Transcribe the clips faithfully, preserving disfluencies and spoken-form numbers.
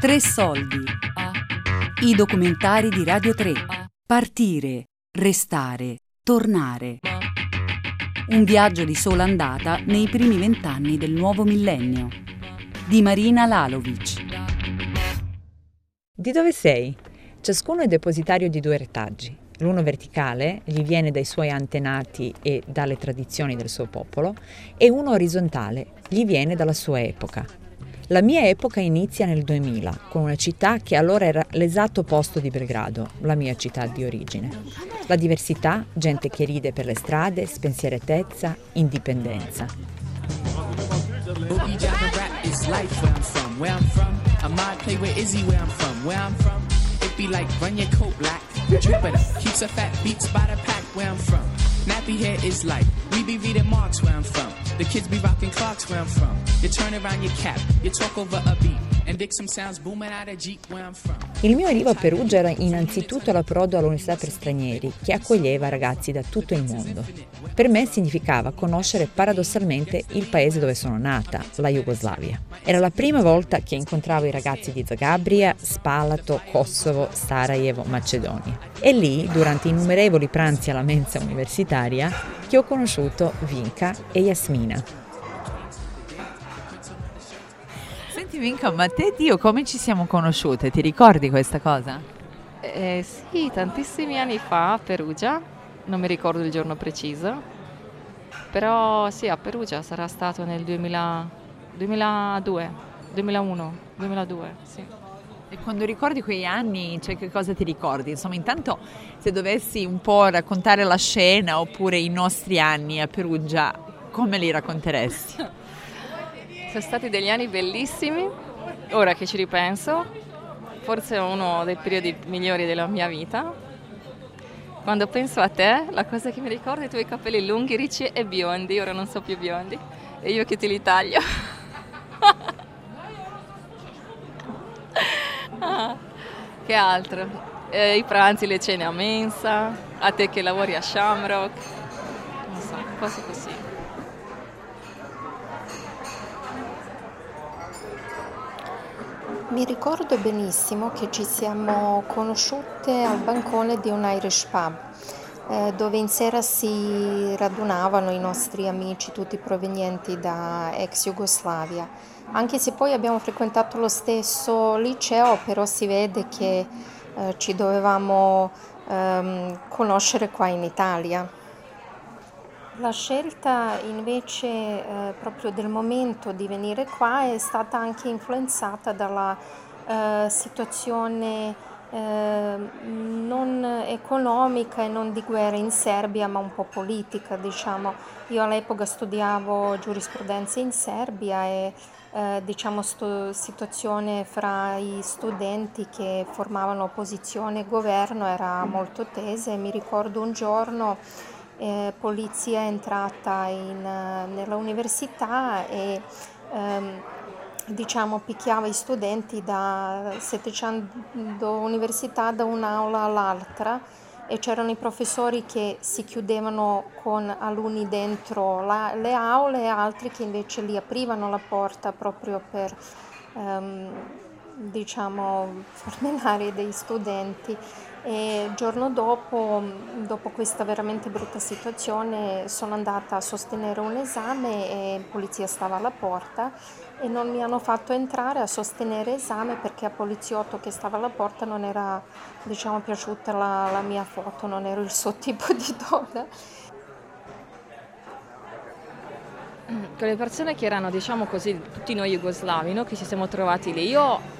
Tre soldi. I documentari di Radio tre. Partire, restare, tornare. Un viaggio di sola andata nei primi vent'anni del nuovo millennio. Di Marina Lalovic. Di dove sei? Ciascuno è depositario di due retaggi. L'uno verticale, gli viene dai suoi antenati e dalle tradizioni del suo popolo, e uno orizzontale, gli viene dalla sua epoca. La mia epoca inizia nel duemila, con una città che allora era l'esatto opposto di Belgrado, la mia città di origine. La diversità, gente che ride per le strade, spensieratezza, indipendenza. Il mio arrivo a Perugia era innanzitutto l'approdo all'università per stranieri, che accoglieva ragazzi da tutto il mondo. Per me significava conoscere paradossalmente il paese dove sono nata, la Jugoslavia. Era la prima volta che incontravo i ragazzi di Zagabria, Spalato, Kosovo, Sarajevo, Macedonia. E lì, durante innumerevoli pranzi alla mensa universitaria, che ho conosciuto Vinka e Yasmina. Senti Vinka, ma te e Dio come ci siamo conosciute? Ti ricordi questa cosa? Eh, sì, tantissimi anni fa a Perugia, non mi ricordo il giorno preciso, però sì, a Perugia sarà stato nel duemila, duemiladue, duemilauno, duemiladue, sì. E quando ricordi quei anni, cioè che cosa ti ricordi? Insomma, intanto se dovessi un po' raccontare la scena oppure i nostri anni a Perugia, come li racconteresti? Sono stati degli anni bellissimi, ora che ci ripenso, forse uno dei periodi migliori della mia vita. Quando penso a te, la cosa che mi ricordo è i tuoi capelli lunghi, ricci e biondi, ora non so più biondi, e io che te li taglio. Ah, che altro? Eh, I pranzi, le cene a mensa, a te che lavori a Shamrock, non so, cose così. Mi ricordo benissimo che ci siamo conosciute al bancone di un Irish pub, eh, dove in sera si radunavano i nostri amici, tutti provenienti da ex Jugoslavia. Anche se poi abbiamo frequentato lo stesso liceo, però si vede che eh, ci dovevamo ehm, conoscere qua in Italia. La scelta invece eh, proprio del momento di venire qua è stata anche influenzata dalla eh, situazione eh, non economica e non di guerra in Serbia, ma un po' politica, diciamo. Io all'epoca studiavo giurisprudenza in Serbia e Eh, diciamo stu- situazione fra gli studenti che formavano opposizione e governo era molto tesa. E mi ricordo un giorno eh, polizia è entrata in, nella università e ehm, diciamo picchiava i studenti da settecento università, da un'aula all'altra, e c'erano i professori che si chiudevano con alunni dentro la, le aule e altri che invece li aprivano la porta proprio per ehm, diciamo fornellare dei studenti. E il giorno dopo, dopo questa veramente brutta situazione, sono andata a sostenere un esame e la polizia stava alla porta e non mi hanno fatto entrare a sostenere esame perché a poliziotto che stava alla porta non era, diciamo, piaciuta la, la mia foto, non ero il suo tipo di donna. Con le persone che erano, diciamo così, tutti noi jugoslavi, no? Che ci siamo trovati lì. Io,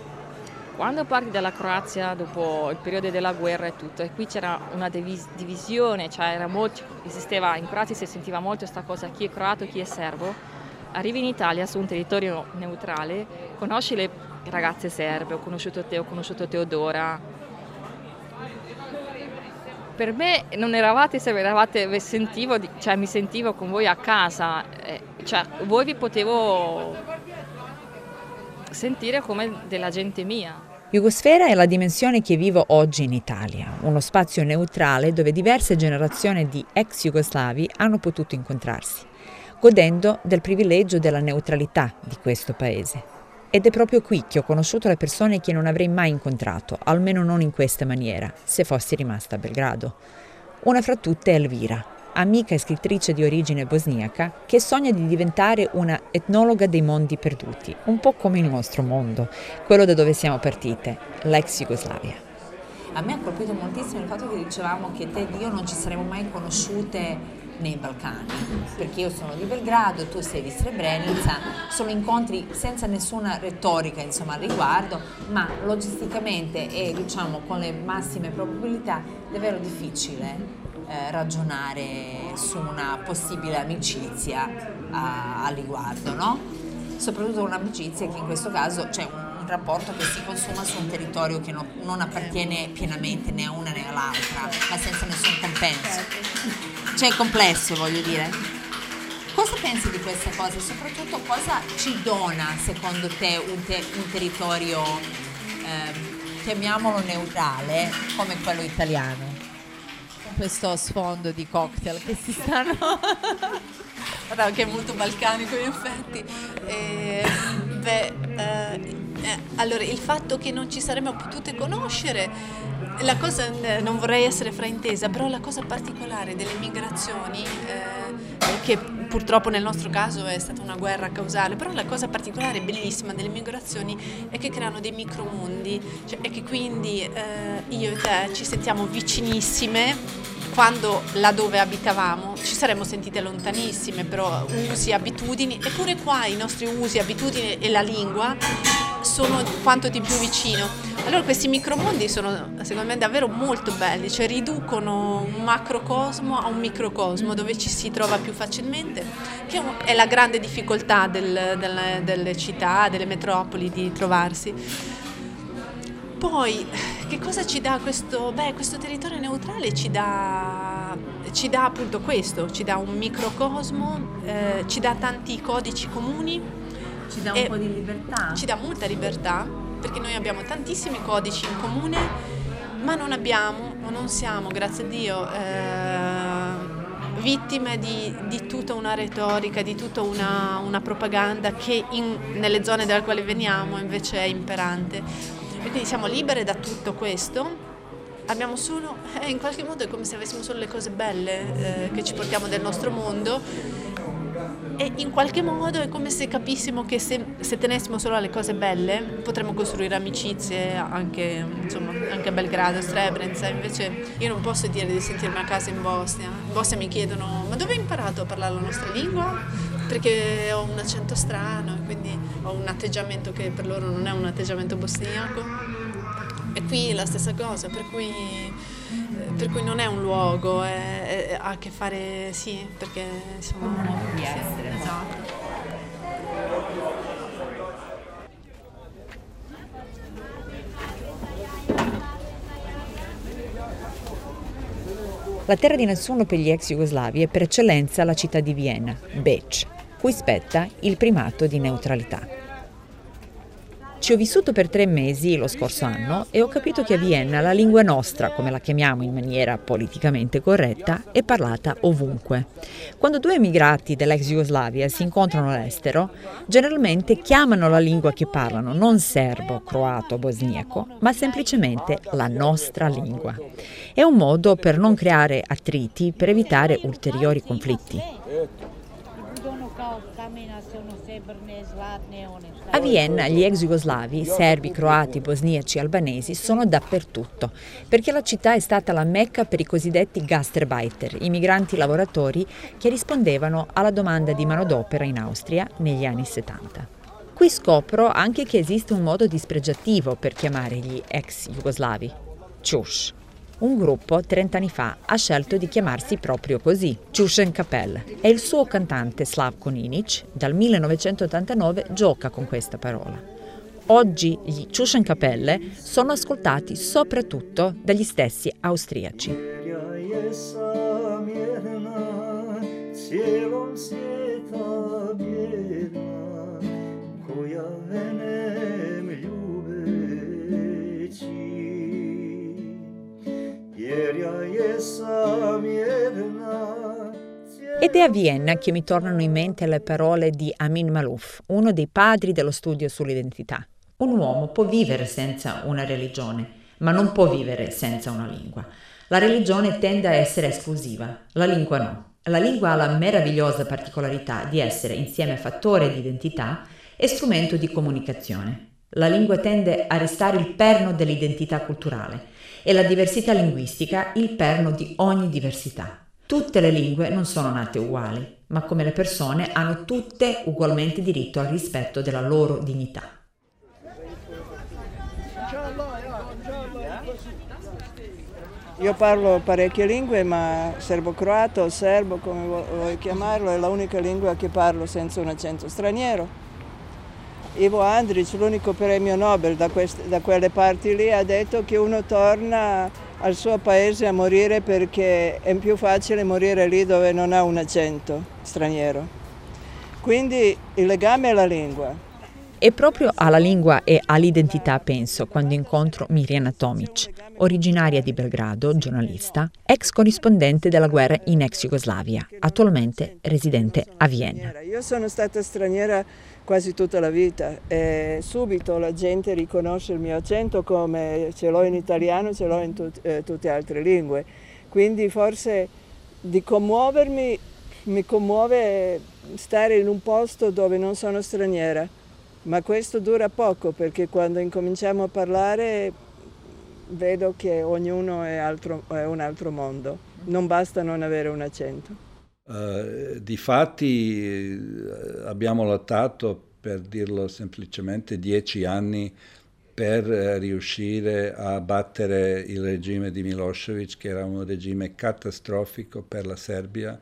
quando parti dalla Croazia dopo il periodo della guerra e tutto, e qui c'era una divis- divisione, cioè era molto, esisteva, in Croazia si sentiva molto questa cosa, chi è croato, chi è serbo. Arrivi in Italia su un territorio neutrale, conosci le ragazze serbe, ho conosciuto te, ho conosciuto Teodora. Per me non eravate serbe, eravate, sentivo, cioè mi sentivo con voi a casa, cioè voi vi potevo sentire come della gente mia. Yugosfera è la dimensione che vivo oggi in Italia, uno spazio neutrale dove diverse generazioni di ex jugoslavi hanno potuto incontrarsi, godendo del privilegio della neutralità di questo paese. Ed è proprio qui che ho conosciuto le persone che non avrei mai incontrato, almeno non in questa maniera, se fossi rimasta a Belgrado. Una fra tutte è Elvira, amica e scrittrice di origine bosniaca, che sogna di diventare una etnologa dei mondi perduti, un po' come il nostro mondo, quello da dove siamo partite, l'ex Jugoslavia. A me ha colpito moltissimo il fatto che dicevamo che te ed io non ci saremmo mai conosciute nei Balcani, perché io sono di Belgrado, tu sei di Srebrenica, sono incontri senza nessuna retorica insomma al riguardo, ma logisticamente e diciamo con le massime probabilità è davvero difficile eh, ragionare su una possibile amicizia a, a riguardo, no? Soprattutto un'amicizia che in questo caso c'è un rapporto che si consuma su un territorio che no, non appartiene pienamente né a una né all'altra, ma senza nessun compenso. Cioè è complesso, voglio dire. Cosa pensi di questa cosa? Soprattutto cosa ci dona, secondo te, un, te, un territorio, eh, chiamiamolo neutrale, come quello italiano? Con questo sfondo di cocktail che si stanno... Guarda, che è molto balcanico in effetti. E, beh... Eh... Allora, il fatto che non ci saremmo potute conoscere, la cosa, non vorrei essere fraintesa, però la cosa particolare delle migrazioni, eh, che purtroppo nel nostro caso è stata una guerra causale, però la cosa particolare bellissima delle migrazioni è che creano dei micromondi, cioè, e che quindi eh, io e te ci sentiamo vicinissime, quando laddove abitavamo ci saremmo sentite lontanissime, però usi, abitudini, eppure qua i nostri usi, abitudini e la lingua sono quanto di più vicino. Allora questi micromondi sono secondo me davvero molto belli, cioè riducono un macrocosmo a un microcosmo dove ci si trova più facilmente, che è la grande difficoltà del, delle, delle città, delle metropoli di trovarsi. Poi, che cosa ci dà questo? Beh, questo territorio neutrale ci dà, ci dà appunto questo, ci dà un microcosmo, eh, ci dà tanti codici comuni. Ci dà un po' di libertà. Ci dà molta libertà, perché noi abbiamo tantissimi codici in comune, ma non abbiamo, o non siamo, grazie a Dio, eh, vittime di, di tutta una retorica, di tutta una, una propaganda che in, nelle zone dalle quali veniamo invece è imperante. E quindi siamo libere da tutto questo, abbiamo solo, eh, in qualche modo è come se avessimo solo le cose belle eh, che ci portiamo del nostro mondo, e in qualche modo è come se capissimo che se, se tenessimo solo alle cose belle potremmo costruire amicizie anche, insomma, anche a Belgrado, Srebrenica. Invece io non posso dire di sentirmi a casa in Bosnia, in Bosnia mi chiedono ma dove hai imparato a parlare la nostra lingua? Perché ho un accento strano e quindi ho un atteggiamento che per loro non è un atteggiamento bosniaco, e qui è la stessa cosa, per cui, per cui non è un luogo, è, è, ha a che fare, sì, perché insomma... Un modo di essere, esatto. La terra di nessuno per gli ex jugoslavi è per eccellenza la città di Vienna, Bec, cui spetta il primato di neutralità. Ci ho vissuto per tre mesi lo scorso anno e ho capito che a Vienna la lingua nostra, come la chiamiamo in maniera politicamente corretta, è parlata ovunque. Quando due emigrati dell'ex Jugoslavia si incontrano all'estero, generalmente chiamano la lingua che parlano non serbo, croato, bosniaco, ma semplicemente la nostra lingua. È un modo per non creare attriti, per evitare ulteriori conflitti. A Vienna gli ex jugoslavi, serbi, croati, bosniaci e albanesi sono dappertutto, perché la città è stata la mecca per i cosiddetti Gasterbeiter, i migranti lavoratori che rispondevano alla domanda di manodopera in Austria negli anni settanta. Qui scopro anche che esiste un modo dispregiativo per chiamare gli ex jugoslavi, Čuš. Un gruppo, trent'anni fa, ha scelto di chiamarsi proprio così, Tschuschenkapelle, e il suo cantante Slavko Ninić, dal millenovecentottantanove, gioca con questa parola. Oggi gli Tschuschenkapelle sono ascoltati soprattutto dagli stessi austriaci. E Ed è a Vienna che mi tornano in mente le parole di Amin Malouf, uno dei padri dello studio sull'identità. Un uomo può vivere senza una religione, ma non può vivere senza una lingua. La religione tende a essere esclusiva, la lingua no. La lingua ha la meravigliosa particolarità di essere insieme fattore di identità e strumento di comunicazione. La lingua tende a restare il perno dell'identità culturale e la diversità linguistica il perno di ogni diversità. Tutte le lingue non sono nate uguali, ma come le persone hanno tutte ugualmente diritto al rispetto della loro dignità. Io parlo parecchie lingue, ma serbo-croato, serbo, come vuoi chiamarlo, è l'unica lingua che parlo senza un accento straniero. Ivo Andrić, l'unico premio Nobel da, queste, da quelle parti lì, ha detto che uno torna al suo paese a morire perché è più facile morire lì dove non ha un accento straniero. Quindi il legame è la lingua. E proprio alla lingua e all'identità penso quando incontro Mirjana Tomic, originaria di Belgrado, giornalista, ex corrispondente della guerra in ex Jugoslavia, attualmente residente a Vienna. Io sono stata straniera quasi tutta la vita e subito la gente riconosce il mio accento come ce l'ho in italiano, ce l'ho in tut- eh, tutte le altre lingue. Quindi forse di commuovermi, mi commuove stare in un posto dove non sono straniera. Ma questo dura poco, perché quando incominciamo a parlare vedo che ognuno è, altro, è un altro mondo. Non basta non avere un accento. Uh, difatti abbiamo lottato, per dirlo semplicemente, dieci anni per riuscire a battere il regime di Milosevic, che era un regime catastrofico per la Serbia.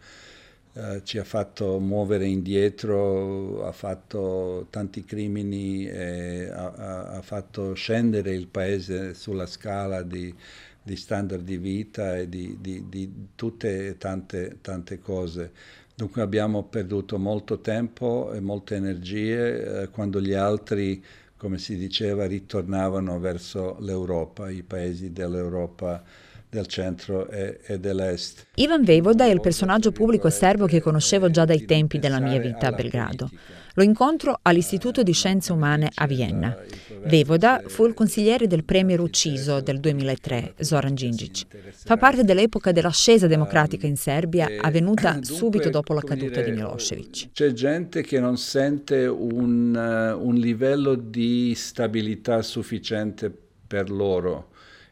Uh, ci ha fatto muovere indietro, ha fatto tanti crimini, e ha, ha, ha fatto scendere il paese sulla scala di, di standard di vita e di, di, di tutte e tante, tante cose. Dunque abbiamo perduto molto tempo e molte energie eh, quando gli altri, come si diceva, ritornavano verso l'Europa, i paesi dell'Europa del centro e, e dell'est. Ivan Vejvoda è il personaggio pubblico serbo che conoscevo già dai tempi della mia vita a Belgrado. Lo incontro all'Istituto di Scienze Umane a Vienna. Vejvoda fu il consigliere del premier ucciso del duemilatré, Zoran Đinđić. Fa parte dell'epoca dell'ascesa democratica in Serbia, avvenuta subito dopo la caduta di Milosevic. C'è gente che non sente un, un livello di stabilità sufficiente per loro.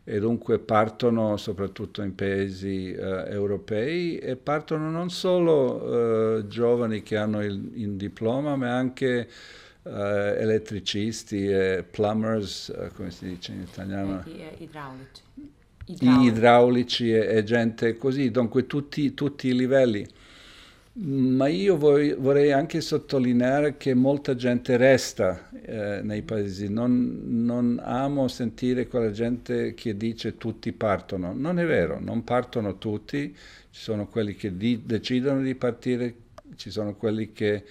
E dunque partono soprattutto in paesi eh, europei, e partono non solo eh, giovani che hanno il, il diploma, ma anche eh, elettricisti, eh, plumbers, eh, come si dice in italiano? Idraulici. Idraulici, Idraulici e, e gente così, dunque tutti, tutti i livelli. Ma io vorrei, vorrei anche sottolineare che molta gente resta eh, nei paesi. Non, non amo sentire quella gente che dice tutti partono. Non è vero, non partono tutti. Ci sono quelli che di, decidono di partire, ci sono quelli che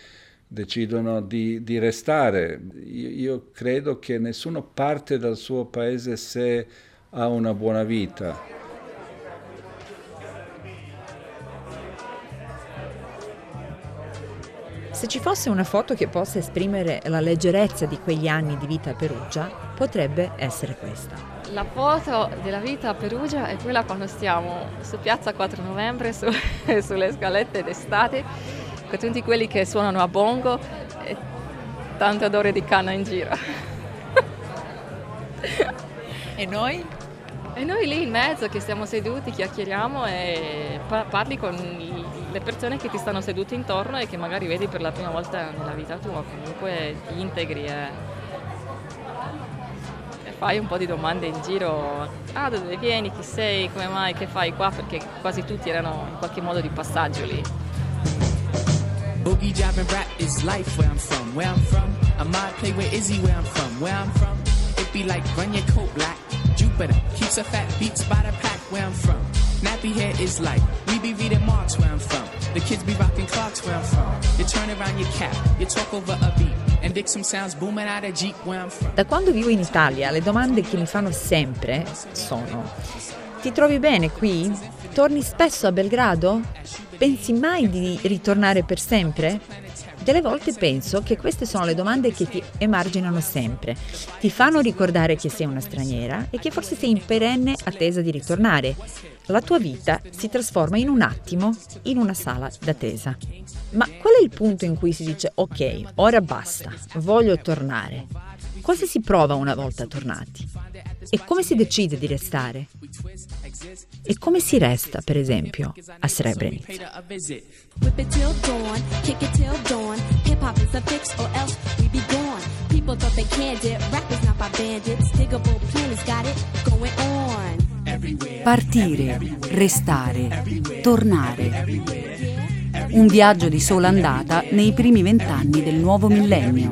decidono di, di restare. Io, io credo che nessuno parte dal suo paese se ha una buona vita. Se ci fosse una foto che possa esprimere la leggerezza di quegli anni di vita a Perugia, potrebbe essere questa. La foto della vita a Perugia è quella quando stiamo su Piazza quattro Novembre, su, sulle scalette d'estate, con tutti quelli che suonano a bongo e tanto odore di canna in giro. E noi? E noi lì in mezzo che stiamo seduti, chiacchieriamo e parli con le persone che ti stanno sedute intorno e che magari vedi per la prima volta nella vita tua, comunque ti integri e, e fai un po' di domande in giro. Ah, da dove vieni, chi sei, come mai, che fai qua, perché quasi tutti erano in qualche modo di passaggio lì. Boogie jab and rap is life where I'm from, where I'm from. I might play with Izzy where I'm from, where I'm from. It be like run your coat black, Jupiter keeps a fat beats by the pack where I'm from. Nappy hair is like, we be reading marks where I'm from. The kids be rocking clocks where I'm from. You turn around your cap, you talk over a beat. And dick some sounds booming out of jeep where I'm from. Da quando vivo in Italia, le domande che mi fanno sempre sono: ti trovi bene qui? Torni spesso a Belgrado? Pensi mai di ritornare per sempre? Delle volte penso che queste sono le domande che ti emarginano sempre, ti fanno ricordare che sei una straniera e che forse sei in perenne attesa di ritornare. La tua vita si trasforma in un attimo in una sala d'attesa. Ma qual è il punto in cui si dice ok, ora basta, voglio tornare? Cosa si prova una volta tornati? E come si decide di restare? E come si resta, per esempio, a Srebrenica? Partire, restare, tornare. Un viaggio di sola andata nei primi vent'anni del nuovo millennio.